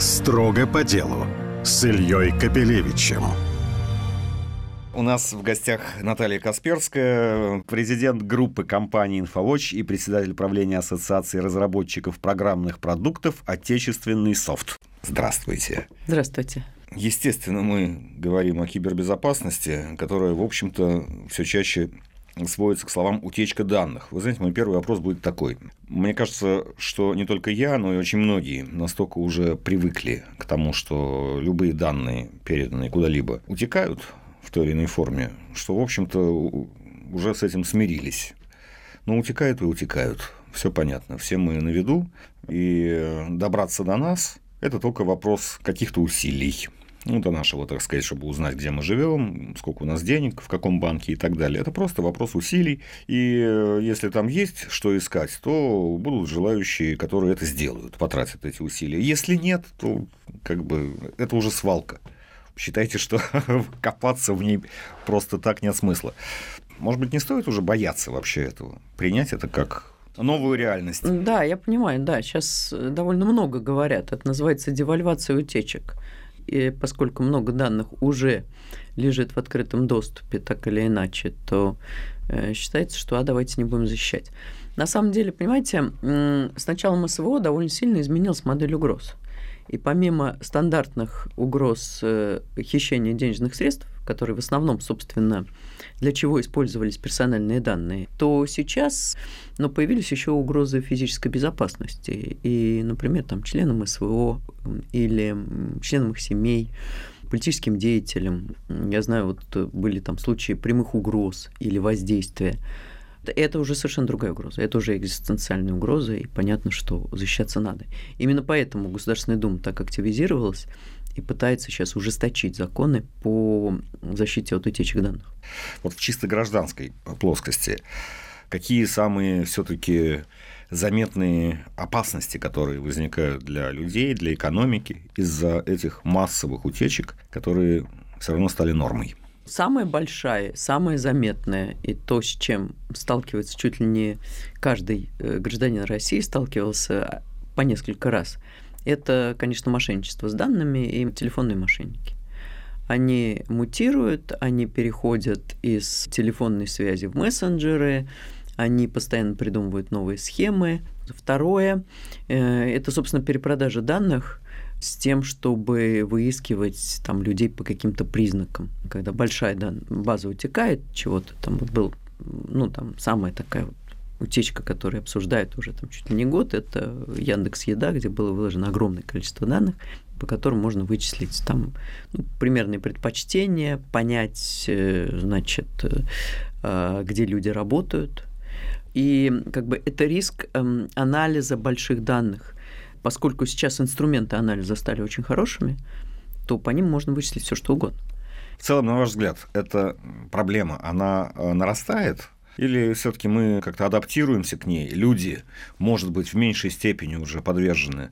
Строго по делу с Ильей Копелевичем. У нас в гостях Наталья Касперская, президент группы компании InfoWatch и председатель правления Ассоциации разработчиков программных продуктов «Отечественный софт». Здравствуйте. Здравствуйте. Естественно, мы говорим о кибербезопасности, которая, в общем-то, все чаще сводится к словам «утечка данных». Вы знаете, мой первый вопрос будет такой. Мне кажется, что не только я, но и очень многие настолько уже привыкли к тому, что любые данные, переданные куда-либо, утекают в той или иной форме, что, в общем-то, уже с этим смирились. Но утекают и утекают. Все понятно. Все мы на виду. И добраться до нас – это только вопрос каких-то усилий. Ну, до нашего, так сказать, чтобы узнать, где мы живем, сколько у нас денег, в каком банке и так далее. Это просто вопрос усилий. И если там есть что искать, то будут желающие, которые это сделают, потратят эти усилия. Если нет, то как бы это уже свалка. Считайте, что копаться в ней просто так нет смысла. Может быть, не стоит уже бояться вообще этого? Принять это как новую реальность? Да, я понимаю, да. Сейчас довольно много говорят. Это называется девальвация утечек. И поскольку много данных уже лежит в открытом доступе, так или иначе, то считается, что давайте не будем защищать. На самом деле, понимаете, с началом СВО довольно сильно изменилась модель угроз. И помимо стандартных угроз хищения денежных средств, которые в основном, собственно, для чего использовались персональные данные, то сейчас появились еще угрозы физической безопасности. И, например, там, членам СВО или членам их семей, политическим деятелям. Я знаю, были там случаи прямых угроз или воздействия. Это уже совершенно другая угроза. Это уже экзистенциальная угроза, и понятно, что защищаться надо. Именно поэтому Государственная Дума так активизировалась и пытается сейчас ужесточить законы по защите от утечек данных. Вот в чисто гражданской плоскости какие самые все-таки заметные опасности, которые возникают для людей, для экономики из-за этих массовых утечек, которые все равно стали нормой? Самая большая, самая заметная, и то, с чем сталкивается чуть ли не каждый гражданин России, сталкивался по несколько раз, это, конечно, мошенничество с данными и телефонные мошенники. Они мутируют, они переходят из телефонной связи в мессенджеры, они постоянно придумывают новые схемы. Второе – это, собственно, перепродажа данных с тем, чтобы выискивать там людей по каким-то признакам. Когда большая база утекает чего-то, там был, там самая такая утечка, которую обсуждают уже там чуть ли не год, это Яндекс.Еда, где было выложено огромное количество данных, по которым можно вычислить там примерные предпочтения, понять, значит, где люди работают. И как бы это риск анализа больших данных. Поскольку сейчас инструменты анализа стали очень хорошими, то по ним можно вычислить все, что угодно. В целом, на ваш взгляд, эта проблема, она нарастает? Или все-таки мы как-то адаптируемся к ней? Люди, может быть, в меньшей степени уже подвержены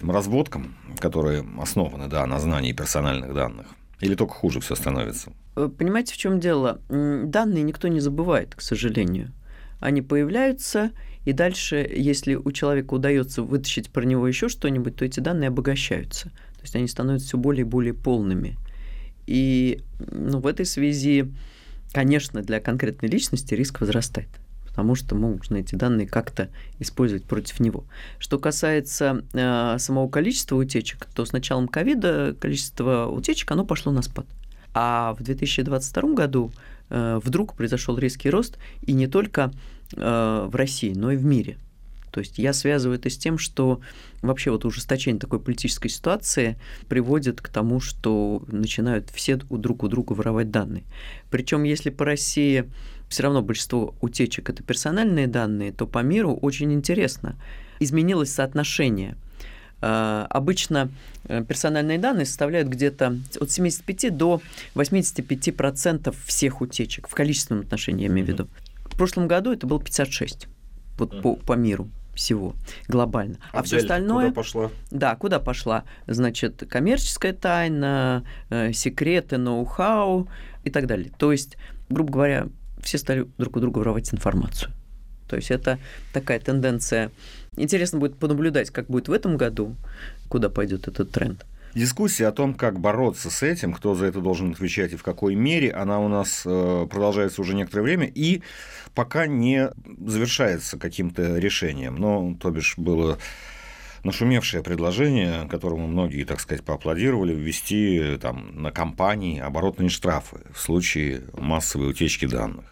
разводкам, которые основаны, да, на знании персональных данных? Или только хуже все становится? Понимаете, в чем дело? Данные никто не забывает, к сожалению. Они появляются, и дальше, если у человека удается вытащить про него еще что-нибудь, то эти данные обогащаются. То есть они становятся все более и более полными. И в этой связи, конечно, для конкретной личности риск возрастает, потому что можно эти данные как-то использовать против него. Что касается самого количества утечек, то с началом ковида количество утечек оно пошло на спад. А в 2022 году вдруг произошел резкий рост, и не только в России, но и в мире. То есть я связываю это с тем, что вообще ужесточение такой политической ситуации приводит к тому, что начинают все друг у друга воровать данные. Причем, если по России все равно большинство утечек – это персональные данные, то по миру очень интересно. Изменилось соотношение. Обычно персональные данные составляют где-то от 75 до 85% всех утечек, в количественном отношении, я имею в виду. В прошлом году это было 56% по миру всего, глобально. А все остальное... Куда пошла? Да, куда пошла? Значит, коммерческая тайна, секреты, ноу-хау и так далее. То есть, грубо говоря, все стали друг у друга воровать информацию. То есть это такая тенденция Интересно будет понаблюдать, как будет в этом году, куда пойдет этот тренд. Дискуссия о том, как бороться с этим, кто за это должен отвечать и в какой мере, она у нас продолжается уже некоторое время и пока не завершается каким-то решением. Но, то бишь, было нашумевшее предложение, которому многие, так сказать, поаплодировали, ввести там, на компании оборотные штрафы в случае массовой утечки данных.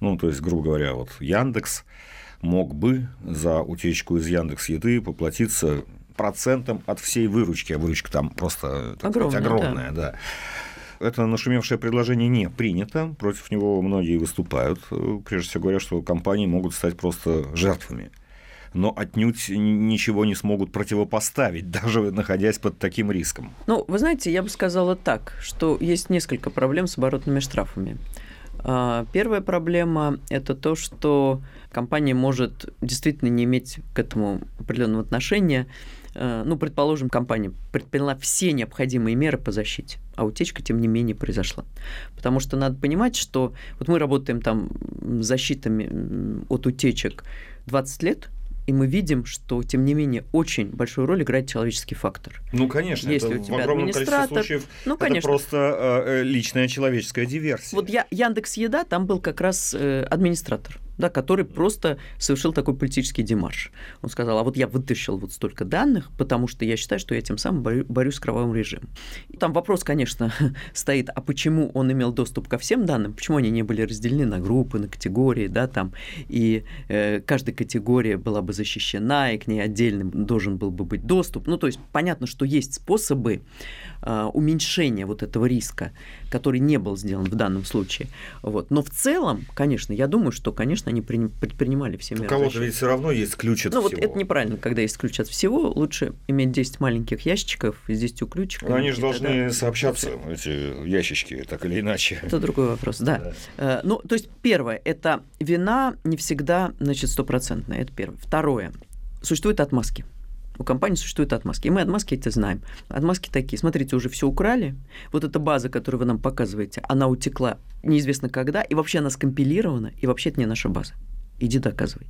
Ну, то есть, грубо говоря, вот Яндекс мог бы за утечку из Яндекс.Еды поплатиться процентом от всей выручки, а выручка там просто огромная, да. Это нашумевшее предложение не принято, против него многие выступают, прежде всего говоря, что компании могут стать просто жертвами, но отнюдь ничего не смогут противопоставить, даже находясь под таким риском. Ну, вы знаете, я бы сказала так, что есть несколько проблем с оборотными штрафами. Первая проблема – это то, что компания может действительно не иметь к этому определенного отношения. Ну, предположим, компания предприняла все необходимые меры по защите, а утечка, тем не менее, произошла. Потому что надо понимать, что вот мы работаем там с защитами от утечек 20 лет, и мы видим, что, тем не менее, очень большую роль играет человеческий фактор. Ну, конечно, если это у тебя в огромном количестве случаев это просто личная человеческая диверсия. Вот Яндекс.Еда, там был как раз администратор, да, который просто совершил такой политический демарш. Он сказал, а вот я вытащил вот столько данных, потому что я считаю, что я тем самым борюсь с кровавым режимом. Там вопрос, конечно, стоит, а почему он имел доступ ко всем данным, почему они не были разделены на группы, на категории, да, там, и каждая категория была бы защищена, и к ней отдельно должен был бы быть доступ. Ну, то есть, понятно, что есть способы уменьшения вот этого риска, который не был сделан в данном случае. Вот. Но в целом, конечно, я думаю, что, конечно, они предпринимали все меры. У кого-то ведь все равно есть ключ от всего. Ну вот это неправильно, когда есть ключ от всего, лучше иметь 10 маленьких ящичков с 10 ключиков. Но они же должны сообщаться, эти ящички, так или иначе. Это другой вопрос, да. Ну, то есть, первое, это вина не всегда, значит, стопроцентная, это первое. Второе, существуют отмазки. У компании существуют отмазки. И мы отмазки эти знаем. Отмазки такие. Смотрите, уже все украли. Вот эта база, которую вы нам показываете, она утекла неизвестно когда, и вообще она скомпилирована, и вообще это не наша база. Иди доказывай.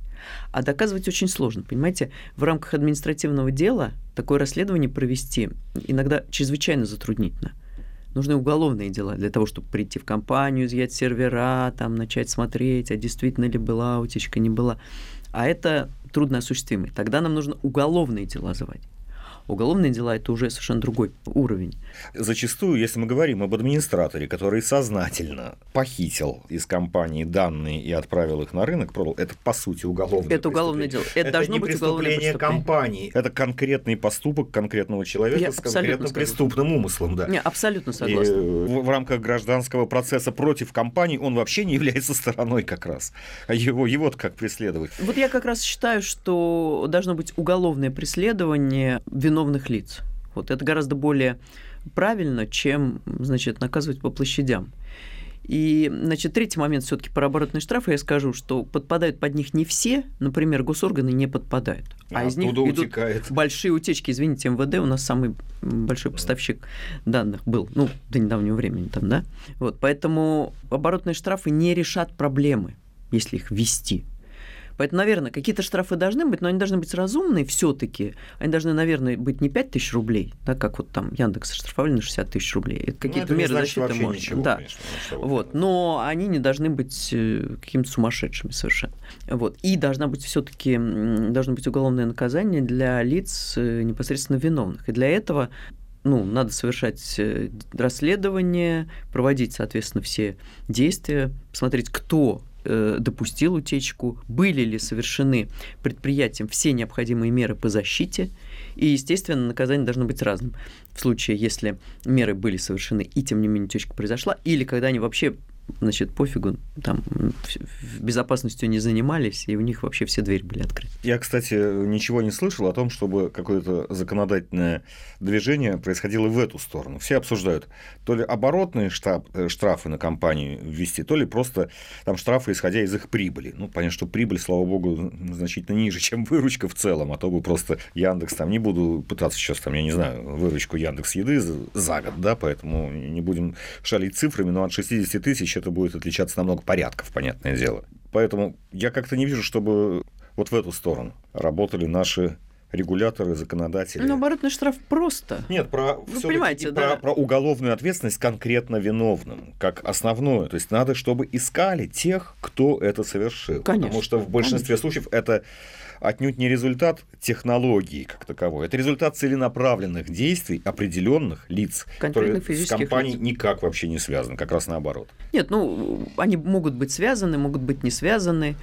А доказывать очень сложно, понимаете? В рамках административного дела такое расследование провести иногда чрезвычайно затруднительно. Нужны уголовные дела для того, чтобы прийти в компанию, изъять сервера, там, начать смотреть, а действительно ли была утечка, не была. А это трудноосуществимый. Тогда нам нужно уголовные дела звать. Уголовные дела – это уже совершенно другой уровень. Зачастую, если мы говорим об администраторе, который сознательно похитил из компании данные и отправил их на рынок, это, по сути, уголовное дело. Это должно не быть преступление компании. Это конкретный поступок конкретного человека с конкретным преступным умыслом. Да. Не, абсолютно согласна. И в рамках гражданского процесса против компании он вообще не является стороной как раз. Его-то как преследовать. Вот я как раз считаю, что должно быть уголовное преследование виновных лиц. Вот это гораздо более правильно, чем, значит, наказывать по площадям. И, значит, третий момент все-таки про оборотные штрафы. Я скажу, что подпадают под них не все. Например, госорганы не подпадают. А из них идут большие утечки. Извините, МВД у нас самый большой поставщик данных был. Ну, до недавнего времени там, да? Вот, поэтому оборотные штрафы не решат проблемы, если их ввести. Поэтому, наверное, какие-то штрафы должны быть, но они должны быть разумные все-таки. Они должны, наверное, быть не 5 тысяч рублей, да, как вот там Яндекс штрафовали на 60 тысяч рублей. Это какие-то меры защиты можно. Да. Вот. Но они не должны быть какими-то сумасшедшими совершенно. Вот. И должно быть уголовное наказание для лиц непосредственно виновных. И для этого надо совершать расследование, проводить, соответственно, все действия, посмотреть, кто допустил утечку, были ли совершены предприятием все необходимые меры по защите, и, естественно, наказание должно быть разным. В случае, если меры были совершены и, тем не менее, утечка произошла, или когда они вообще, значит, пофигу, там, безопасностью не занимались, и у них вообще все двери были открыты. Я, кстати, ничего не слышал о том, чтобы какое-то законодательное движение происходило в эту сторону. Все обсуждают, то ли оборотные штрафы на компанию ввести, то ли просто там штрафы, исходя из их прибыли. Ну, понятно, что прибыль, слава богу, значительно ниже, чем выручка в целом, а то бы просто Яндекс, там, не буду пытаться сейчас, там, я не знаю, выручку Яндекс.Еды за год, да, поэтому не будем шалить цифрами, но от 60 тысяч это будет отличаться на много порядков, понятное дело. Поэтому я как-то не вижу, чтобы Вот в эту сторону работали наши регуляторы, законодатели. Ну, оборотный штраф просто. Нет, про уголовную ответственность конкретно виновным, как основное. То есть надо, чтобы искали тех, кто это совершил. Конечно, потому что в большинстве случаев это отнюдь не результат технологии как таковой. Это результат целенаправленных действий определенных лиц, которые с компанией никак вообще не связаны, как раз наоборот. Нет, ну, они могут быть связаны, могут быть не связаны.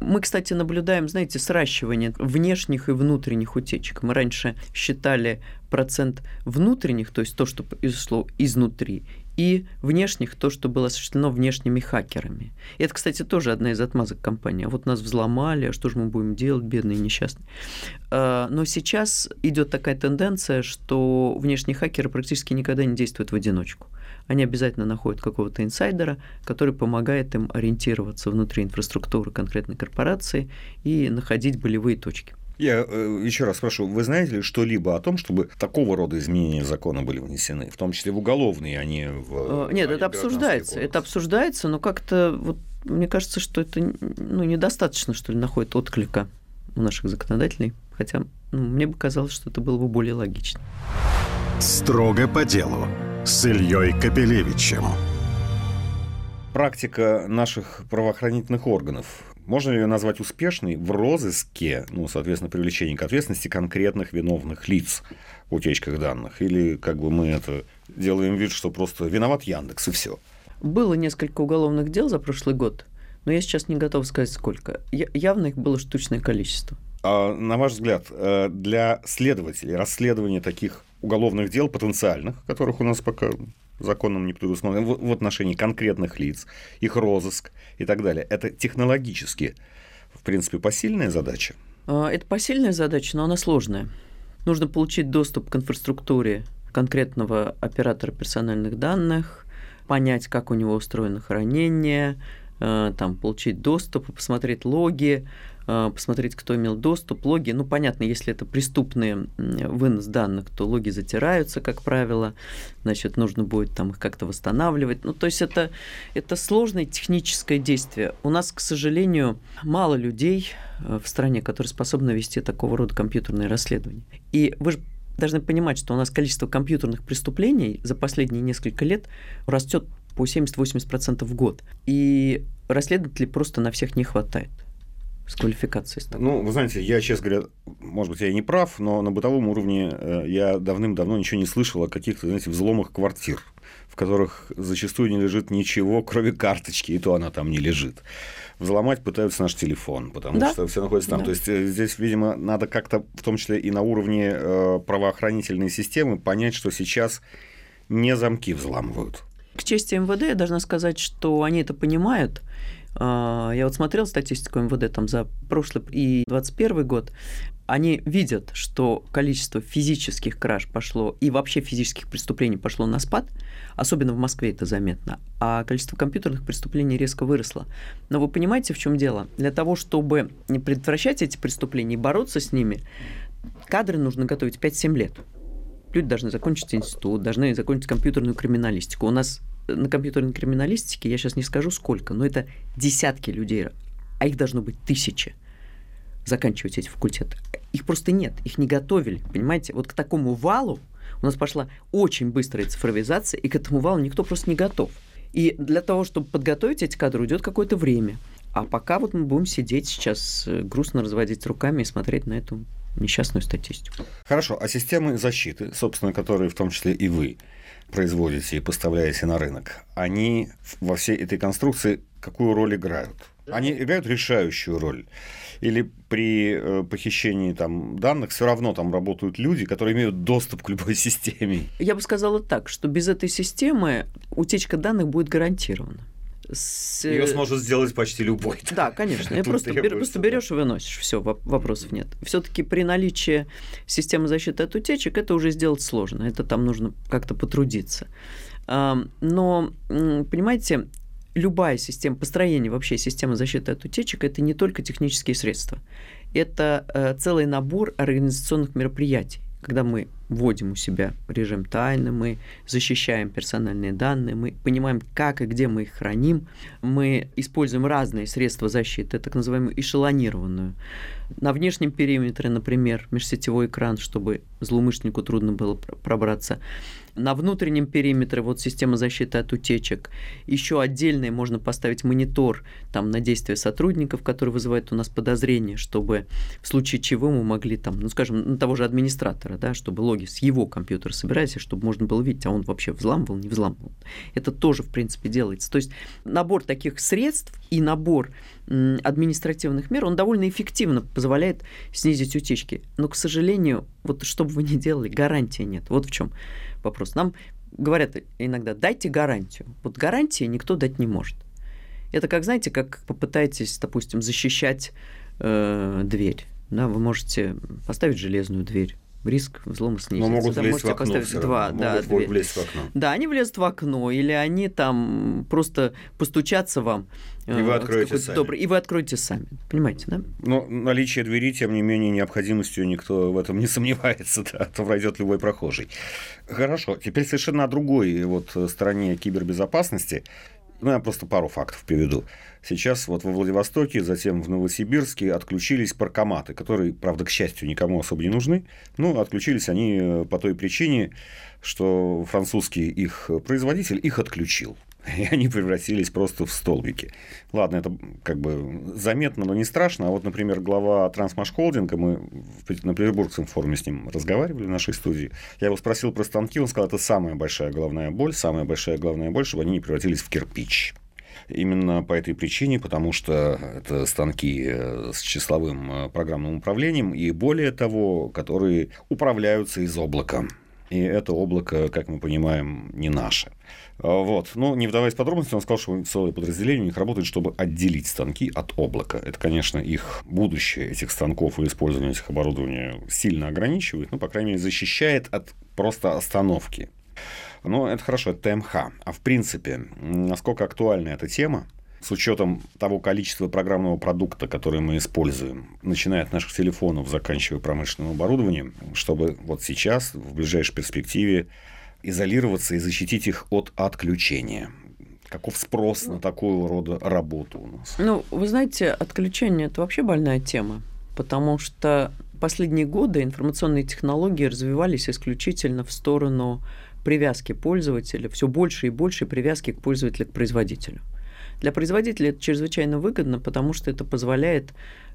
Мы, кстати, наблюдаем, знаете, сращивание внешних и внутренних утечек. Мы раньше считали процент внутренних, то есть то, что произошло изнутри, и внешних, то, что было осуществлено внешними хакерами. И это, кстати, тоже одна из отмазок компании. Вот нас взломали, а что же мы будем делать, бедные несчастные. Но сейчас идет такая тенденция, что внешние хакеры практически никогда не действуют в одиночку. Они обязательно находят какого-то инсайдера, который помогает им ориентироваться внутри инфраструктуры конкретной корпорации и находить болевые точки. Я еще раз спрошу, вы знаете ли что-либо о том, чтобы такого рода изменения в законы были внесены, в том числе в уголовные, а не в... Нет, это обсуждается, но как-то вот мне кажется, что это недостаточно, что ли, находит отклика у наших законодателей, хотя мне бы казалось, что это было бы более логично. Строго по делу с Ильей Копелевичем. Практика наших правоохранительных органов, можно ли ее назвать успешной в розыске, ну, соответственно, привлечении к ответственности конкретных виновных лиц в утечках данных? Или как бы мы это делаем вид, что просто виноват Яндекс, и все? Было несколько уголовных дел за прошлый год, но я сейчас не готов сказать, сколько. Явно их было штучное количество. А, на ваш взгляд, для следователей расследование таких уголовных дел потенциальных, которых у нас пока... законом не предусмотрено, в отношении конкретных лиц, их розыск и так далее. Это технологически, в принципе, посильная задача? Это посильная задача, но она сложная. Нужно получить доступ к инфраструктуре конкретного оператора персональных данных, понять, как у него устроено хранение, там, получить доступ, посмотреть логи, посмотреть, кто имел доступ, логи. Ну, понятно, если это преступный вынос данных, то логи затираются, как правило, значит, нужно будет там их как-то восстанавливать. Ну, то есть это сложное техническое действие. У нас, к сожалению, мало людей в стране, которые способны вести такого рода компьютерные расследования. И вы же должны понимать, что у нас количество компьютерных преступлений за последние несколько лет растет по 70-80% в год. И расследователей просто на всех не хватает. С квалификацией. Ну, вы знаете, я, честно говоря, может быть, я и не прав, но на бытовом уровне я давным-давно ничего не слышал о каких-то, знаете, взломах квартир, в которых зачастую не лежит ничего, кроме карточки, и то она там не лежит. Взломать пытаются наш телефон, потому что все находится там. Да. То есть здесь, видимо, надо как-то, в том числе и на уровне правоохранительной системы, понять, что сейчас не замки взламывают. К чести МВД я должна сказать, что они это понимают. Я вот смотрел статистику МВД там за прошлый и 2021 год. Они видят, что количество физических краж пошло и вообще физических преступлений пошло на спад. Особенно в Москве это заметно. А количество компьютерных преступлений резко выросло. Но вы понимаете, в чем дело? Для того, чтобы не предотвращать эти преступления и бороться с ними, кадры нужно готовить 5-7 лет. Люди должны закончить институт, должны закончить компьютерную криминалистику. У нас на компьютерной криминалистике, я сейчас не скажу сколько, но это десятки людей, а их должно быть тысячи, заканчивать эти факультеты. Их просто нет, их не готовили, понимаете? Вот к такому валу у нас пошла очень быстрая цифровизация, и к этому валу никто просто не готов. И для того, чтобы подготовить эти кадры, идет какое-то время. А пока вот мы будем сидеть сейчас, грустно разводить руками и смотреть на эту несчастную статистику. Хорошо, а системы защиты, собственно, которые в том числе и вы производите и поставляете на рынок, они во всей этой конструкции какую роль играют? Они играют решающую роль? Или при похищении там данных все равно там работают люди, которые имеют доступ к любой системе? Я бы сказала так, что без этой системы утечка данных будет гарантирована. Ее сможет сделать почти любой. Да, конечно. Просто берешь и выносишь. Все, вопросов нет. Все-таки при наличии системы защиты от утечек это уже сделать сложно. Это там нужно как-то потрудиться. Но, понимаете, любая система, построение вообще системы защиты от утечек, это не только технические средства. Это целый набор организационных мероприятий, когда мы вводим у себя режим тайны, мы защищаем персональные данные, мы понимаем, как и где мы их храним, мы используем разные средства защиты, так называемую эшелонированную. На внешнем периметре, например, межсетевой экран, чтобы злоумышленнику трудно было пробраться. На внутреннем периметре вот система защиты от утечек. Еще отдельный можно поставить монитор там, на действия сотрудников, которые вызывают у нас подозрение, чтобы в случае чего мы могли, там, ну, скажем, на того же администратора, да, чтобы логи с его компьютера собирались, чтобы можно было видеть, а он вообще взламывал, не взламывал. Это тоже, в принципе, делается. То есть набор таких средств и набор административных мер, он довольно эффективно позволяет снизить утечки. Но, к сожалению, вот что бы вы ни делали, гарантии нет. Вот в чем вопрос. Нам говорят иногда, дайте гарантию. Вот гарантии никто дать не может. Это как, знаете, как попытаетесь, допустим, защищать дверь. Да, вы можете поставить железную дверь. Риск взлома снизится. Но могут влезть в окно. Да, они влезут в окно, или они там просто постучатся вам. И вы откроете сами. И вы откроете сами. Понимаете, да? Но наличие двери, тем не менее, необходимостью никто в этом не сомневается. Да, то пройдет любой прохожий. Хорошо. Теперь совершенно о другой вот стороне кибербезопасности. Ну, я просто пару фактов приведу. Сейчас вот во Владивостоке, затем в Новосибирске отключились паркоматы, которые, правда, к счастью, никому особо не нужны. Ну, отключились они по той причине, что французский их производитель их отключил. И они превратились просто в столбики. Ладно, это как бы заметно, но не страшно. А вот, например, глава Трансмашхолдинга, мы на Петербургском форуме с ним разговаривали в нашей студии, я его спросил про станки, он сказал, это самая большая головная боль, чтобы они не превратились в кирпич. Именно по этой причине, потому что это станки с числовым программным управлением, и более того, которые управляются из облака. И это облако, как мы понимаем, не наше. Вот. Но не вдаваясь в подробности, он сказал, что целое подразделение у них работает, чтобы отделить станки от облака. Это, конечно, их будущее, этих станков и использование этих оборудований сильно ограничивает, но, по крайней мере, защищает от просто остановки. Но это хорошо, это ТМХ. А в принципе, насколько актуальна эта тема, с учетом того количества программного продукта, который мы используем, начиная от наших телефонов, заканчивая промышленным оборудованием, чтобы вот сейчас, в ближайшей перспективе, изолироваться и защитить их от отключения. Каков спрос на такого рода работу у нас? Ну, вы знаете, отключение – это вообще больная тема, потому что последние годы информационные технологии развивались исключительно в сторону привязки пользователя, все больше и больше привязки к пользователю, к производителю. Для производителя это чрезвычайно выгодно, потому что это позволяет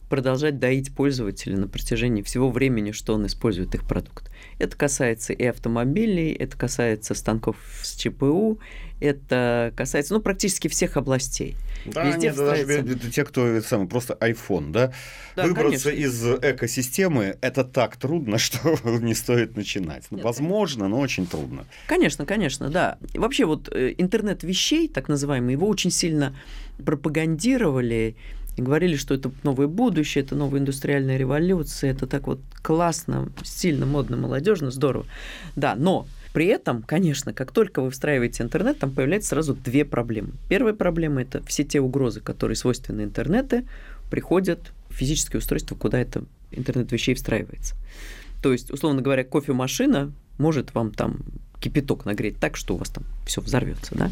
продолжать доить пользователя на протяжении всего времени, что он использует их продукт. Это касается и автомобилей, это касается станков с ЧПУ, это касается, ну, практически всех областей. Да, везде нет, встраивается... даже те, кто просто iPhone, да? Да, выбраться, конечно, из экосистемы – это так трудно, что не стоит начинать. Нет, возможно, но очень трудно. Конечно, конечно, да. Вообще вот интернет вещей, так называемый, его очень сильно пропагандировали и говорили, что это новое будущее, это новая индустриальная революция, это так вот классно, стильно, модно, молодежно, здорово. Да, но при этом, конечно, как только вы встраиваете интернет, там появляются сразу две проблемы. Первая проблема – это все те угрозы, которые свойственны интернету, приходят в физические устройства, куда это интернет вещей встраивается. То есть, условно говоря, кофемашина может вам там кипяток нагреть так, что у вас там все взорвется, да?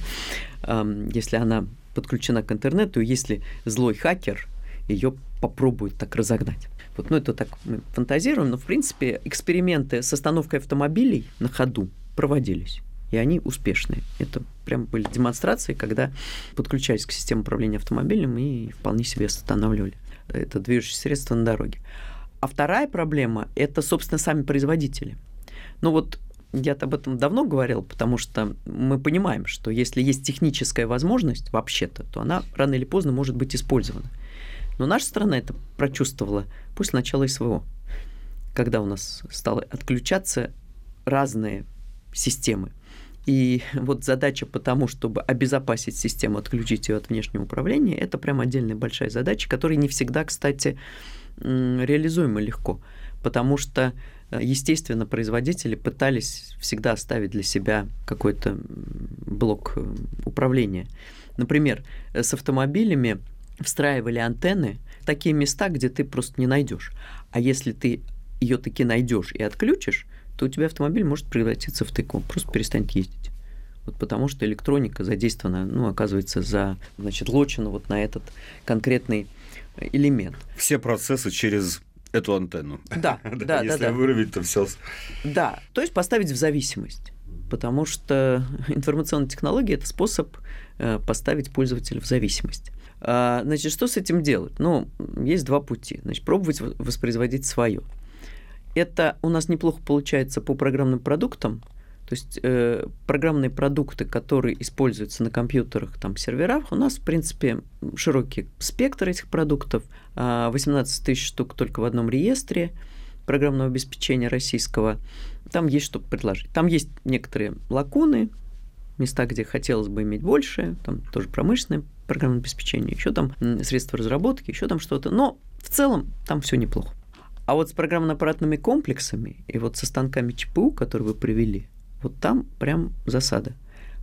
Если она подключена к интернету, если злой хакер ее попробует так разогнать. Вот, ну, это так мы фантазируем, но, в принципе, эксперименты с остановкой автомобилей на ходу проводились, и они успешные. Это прям были демонстрации, когда подключались к системе управления автомобилем и вполне себе останавливали это движущее средство на дороге. А вторая проблема – это, собственно, сами производители. Ну вот я об этом давно говорил, потому что мы понимаем, что если есть техническая возможность вообще-то, то она рано или поздно может быть использована. Но наша страна это прочувствовала после начала СВО, когда у нас стали отключаться разные системы. И вот задача по тому, чтобы обезопасить систему, отключить ее от внешнего управления, это прям отдельная большая задача, которая не всегда, кстати, реализуема легко, потому что, естественно, производители пытались всегда оставить для себя какой-то блок управления. Например, с автомобилями встраивали антенны в такие места, где ты просто не найдешь. А если ты ее таки найдешь и отключишь, то у тебя автомобиль может превратиться в тыкву, просто перестанет ездить. Вот потому что электроника задействована, оказывается, лочена вот на этот конкретный элемент. Все процессы через эту антенну. Да. Если вырубить, то все... Да, то есть поставить в зависимость. Потому что информационная технология – это способ поставить пользователя в зависимость. Значит, что с этим делать? Есть два пути. Значит, пробовать воспроизводить свое. Это у нас неплохо получается по программным продуктам. То есть программные продукты, которые используются на компьютерах, серверах, у нас, в принципе, широкий спектр этих продуктов. 18 тысяч штук только в одном реестре программного обеспечения российского. Там есть что предложить. Там есть некоторые лакуны, места, где хотелось бы иметь больше, там тоже промышленное программное обеспечение, еще там средства разработки, еще там что-то. Но в целом там все неплохо. А вот с программно-аппаратными комплексами и вот со станками ЧПУ, которые вы привели, вот там прям засада.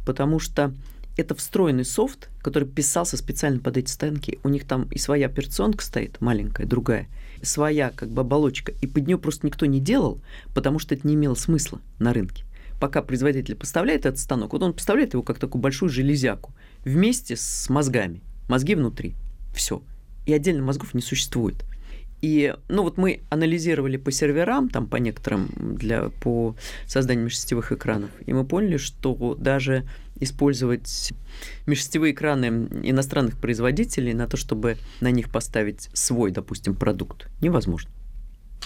Потому что это встроенный софт, который писался специально под эти станки. У них там и своя операционка стоит, маленькая, другая, своя оболочка. И под нее просто никто не делал, потому что это не имело смысла на рынке. Пока производитель поставляет этот станок, вот он поставляет его как такую большую железяку вместе с мозгами. Мозги внутри. Все. И отдельно мозгов не существует. И, мы анализировали по серверам, по некоторым, по созданию межсетевых экранов, и мы поняли, что даже использовать межсетевые экраны иностранных производителей на то, чтобы на них поставить свой, допустим, продукт, невозможно.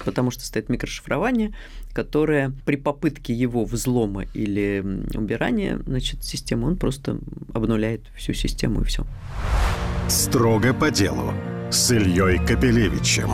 Потому что стоит микрошифрование, которое при попытке его взлома или убирания, системы, он просто обнуляет всю систему и все. Строго по делу. С Ильей Копелевичем.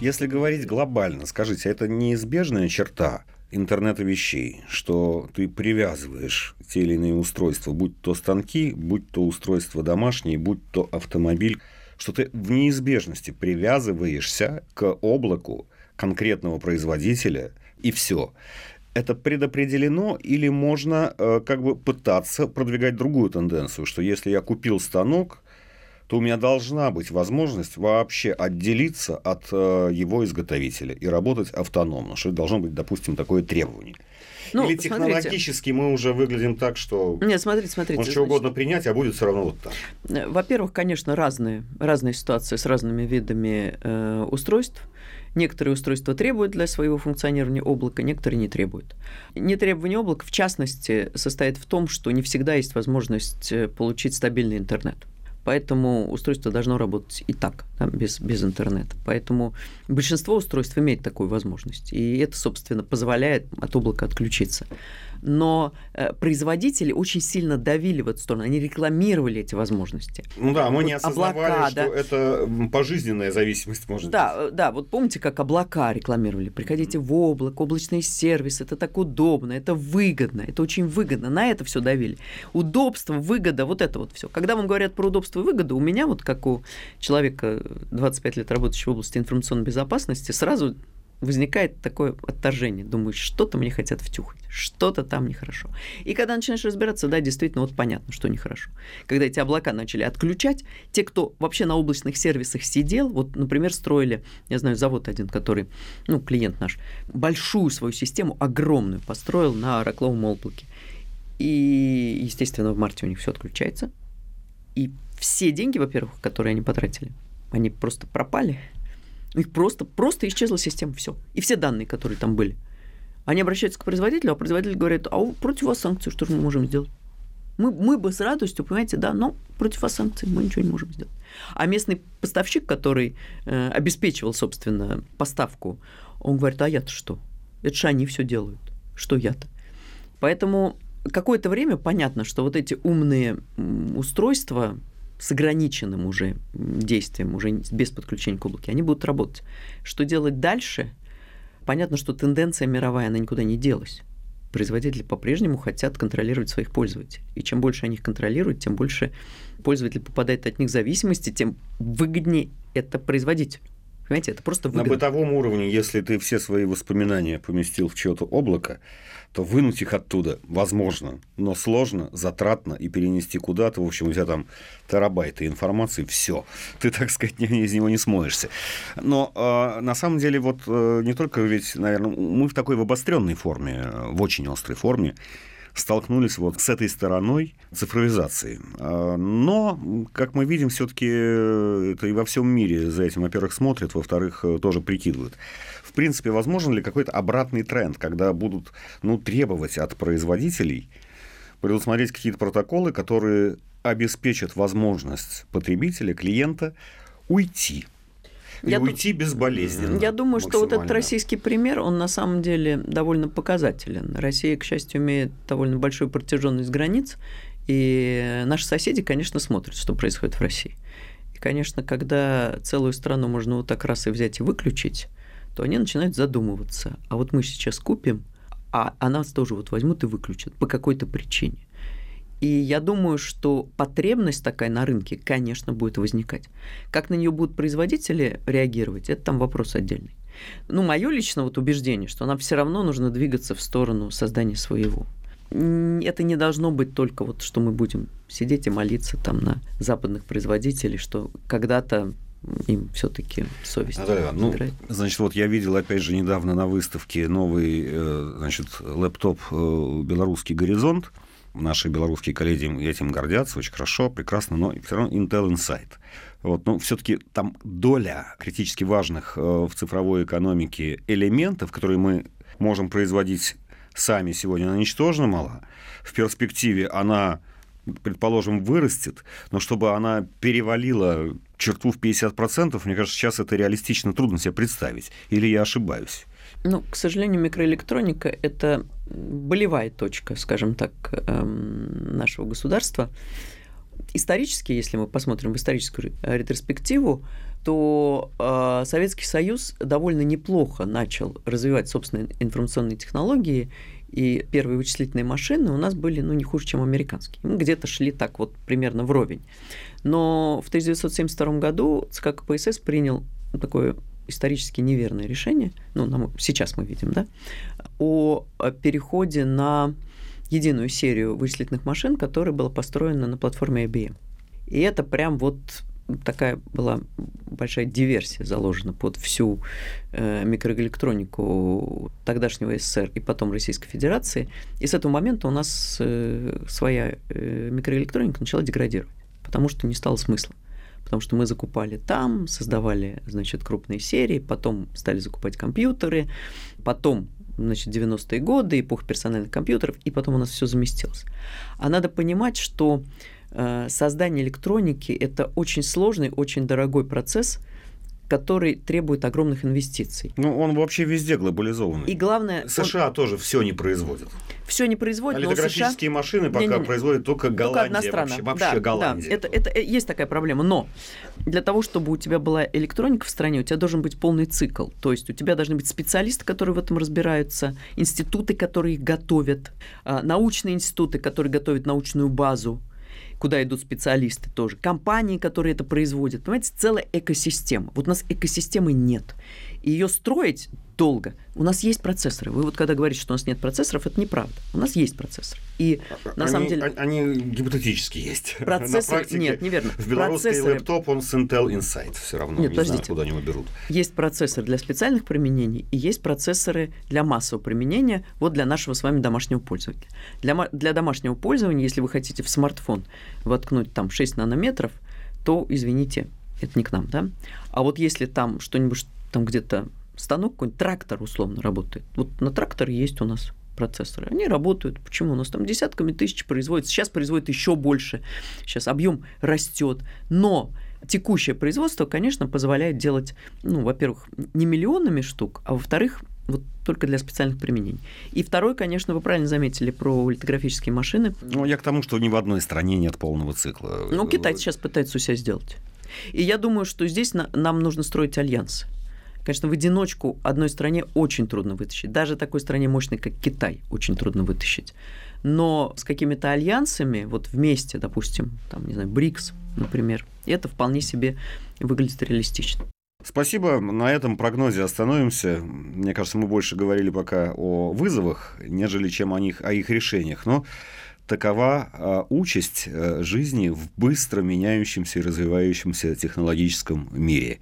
Если говорить глобально, скажите, это неизбежная черта интернета вещей, что ты привязываешь те или иные устройства, будь то станки, будь то устройства домашние, будь то автомобиль, что ты в неизбежности привязываешься к облаку конкретного производителя, и все. Это предопределено или можно пытаться продвигать другую тенденцию, что если я купил станок, то у меня должна быть возможность вообще отделиться от его изготовителя и работать автономно, что это должно быть, допустим, такое требование. Или технологически мы уже выглядим так, что можно что угодно принять, а будет все равно вот так. Во-первых, конечно, разные ситуации с разными видами устройств. Некоторые устройства требуют для своего функционирования облака, некоторые не требуют. Нетребование облака, в частности, состоит в том, что не всегда есть возможность получить стабильный интернет. Поэтому устройство должно работать и так, без интернета. Поэтому большинство устройств имеет такую возможность. И это, собственно, позволяет от облака отключиться. Но производители очень сильно давили в эту сторону. Они рекламировали эти возможности. Мы не осознавали, облака, что это пожизненная зависимость может быть. Да, помните, как облака рекламировали. Приходите в облако, облачный сервис. Это так удобно, это выгодно. Это очень выгодно. На это все давили. Удобство, выгода, вот это вот все. Когда вам говорят про удобство и выгоду, у меня, как у человека, 25 лет работающего в области информационной безопасности, сразу возникает такое отторжение. Думаешь, что-то мне хотят втюхать, что-то там нехорошо. И когда начинаешь разбираться, да, действительно, понятно, что нехорошо. Когда эти облака начали отключать, те, кто вообще на облачных сервисах сидел, например, строили, я знаю, завод один, который, клиент наш, большую свою систему, огромную, построил на оракловом облаке. И, естественно, в марте у них все отключается. И все деньги, во-первых, которые они потратили, они просто пропали. У них просто исчезла система, все. И все данные, которые там были. Они обращаются к производителю, а производитель говорит, против вас санкции, что же мы можем сделать? Мы бы с радостью, понимаете, да, но против вас санкций мы ничего не можем сделать. А местный поставщик, который обеспечивал, собственно, поставку, он говорит, а я-то что? Это же они все делают. Что я-то? Поэтому какое-то время понятно, что вот эти умные устройства с ограниченным уже действием, уже без подключения к облаку, они будут работать. Что делать дальше? Понятно, что тенденция мировая, она никуда не делась. Производители по-прежнему хотят контролировать своих пользователей. И чем больше они их контролируют, тем больше пользователь попадает от них в зависимости, тем выгоднее это производителю. Понимаете, это просто выгодно. На бытовом уровне, если ты все свои воспоминания поместил в чьё-то облако, то вынуть их оттуда возможно, но сложно, затратно, и перенести куда-то, в общем, у тебя там терабайты информации, все, ты, так сказать, из него не смоешься. Но на самом деле вот не только ведь, наверное, мы в такой обостренной форме, в очень острой форме, столкнулись вот с этой стороной цифровизации. Но, как мы видим, все-таки это и во всем мире за этим, во-первых, смотрят, во-вторых, тоже прикидывают. В принципе, возможен ли какой-то обратный тренд, когда будут требовать от производителей предусмотреть какие-то протоколы, которые обеспечат возможность потребителя, клиента уйти? Уйти безболезненно. Я думаю, что вот этот российский пример, он на самом деле довольно показателен. Россия, к счастью, имеет довольно большую протяженность границ, и наши соседи, конечно, смотрят, что происходит в России. И, конечно, когда целую страну можно вот так раз и взять и выключить, то они начинают задумываться. А вот мы сейчас купим, а нас тоже вот возьмут и выключат по какой-то причине. И я думаю, что потребность такая на рынке, конечно, будет возникать. Как на нее будут производители реагировать, это там вопрос отдельный. Мое личное убеждение, что нам все равно нужно двигаться в сторону создания своего. Это не должно быть только вот, что мы будем сидеть и молиться там на западных производителей, что когда-то им все-таки совесть. Наталья, значит, вот я видел, опять же, недавно на выставке новый, лэптоп «Белорусский горизонт». Наши белорусские коллеги этим гордятся, очень хорошо, прекрасно, но все равно Intel Insight. Все-таки там доля критически важных в цифровой экономике элементов, которые мы можем производить сами сегодня, она ничтожно мала. В перспективе она, предположим, вырастет, но чтобы она перевалила черту в 50%, мне кажется, сейчас это реалистично трудно себе представить. Или я ошибаюсь? К сожалению, микроэлектроника – это болевая точка, скажем так, нашего государства. Исторически, если мы посмотрим в историческую ретроспективу, то Советский Союз довольно неплохо начал развивать собственные информационные технологии, и первые вычислительные машины у нас были не хуже, чем американские. Мы где-то шли так вот примерно вровень. Но в 1972 году ЦК КПСС принял такое исторически неверное решение, сейчас мы видим, о переходе на единую серию вычислительных машин, которая была построена на платформе IBM. И это прям вот такая была большая диверсия заложена под всю микроэлектронику тогдашнего СССР и потом Российской Федерации. И с этого момента у нас своя микроэлектроника начала деградировать, потому что не стало смысла. Потому что мы закупали там, создавали, крупные серии, потом стали закупать компьютеры, потом, 90-е годы, эпоха персональных компьютеров, и потом у нас все заместилось. А надо понимать, что создание электроники – это очень сложный, очень дорогой процесс, который требует огромных инвестиций. Он вообще везде глобализованный. И главное... США тоже все не производит. Все не производит, но США... Литографические машины пока производят только Голландия. Только одна страна. Вообще Голландия. Да. Это есть такая проблема. Но для того, чтобы у тебя была электроника в стране, у тебя должен быть полный цикл. То есть у тебя должны быть специалисты, которые в этом разбираются, институты, которые их готовят, научные институты, которые готовят научную базу, куда идут специалисты тоже, компании, которые это производят. Понимаете, целая экосистема. Вот у нас экосистемы нет. Ее строить долго. У нас есть процессоры. Вы когда говорите, что у нас нет процессоров, это неправда. У нас есть процессоры. И на самом деле... Они гипотетически есть. Процессоры... Нет, неверно. В белорусский лэптоп, он с Intel Insight все равно. Нет, подождите. Не знаю, куда они его берут. Есть процессоры для специальных применений и есть процессоры для массового применения, для нашего с вами домашнего пользователя. Для домашнего пользования, если вы хотите в смартфон воткнуть 6 нанометров, то, извините, это не к нам, да? А если там что-нибудь, где-то станок какой-нибудь, трактор условно работает. На трактор есть у нас процессоры. Они работают. Почему? У нас десятками тысяч производится. Сейчас производят еще больше. Сейчас объем растет. Но текущее производство, конечно, позволяет делать, во-первых, не миллионами штук, а во-вторых, только для специальных применений. И второй, конечно, вы правильно заметили про литографические машины. Я к тому, что ни в одной стране нет полного цикла. Китай сейчас пытается у себя сделать. И я думаю, что здесь нам нужно строить альянсы. Конечно, в одиночку одной стране очень трудно вытащить. Даже такой стране мощной, как Китай, очень трудно вытащить. Но с какими-то альянсами, вместе, допустим, БРИКС, например, это вполне себе выглядит реалистично. Спасибо. На этом прогнозе остановимся. Мне кажется, мы больше говорили пока о вызовах, нежели чем о их решениях. Но такова участь жизни в быстро меняющемся и развивающемся технологическом мире.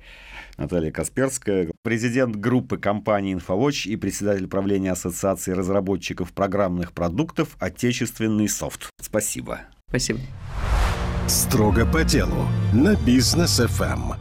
Наталья Касперская, президент группы компании InfoWatch и председатель правления Ассоциации разработчиков программных продуктов «Отечественный софт». Спасибо. Спасибо. Строго по делу на Business FM.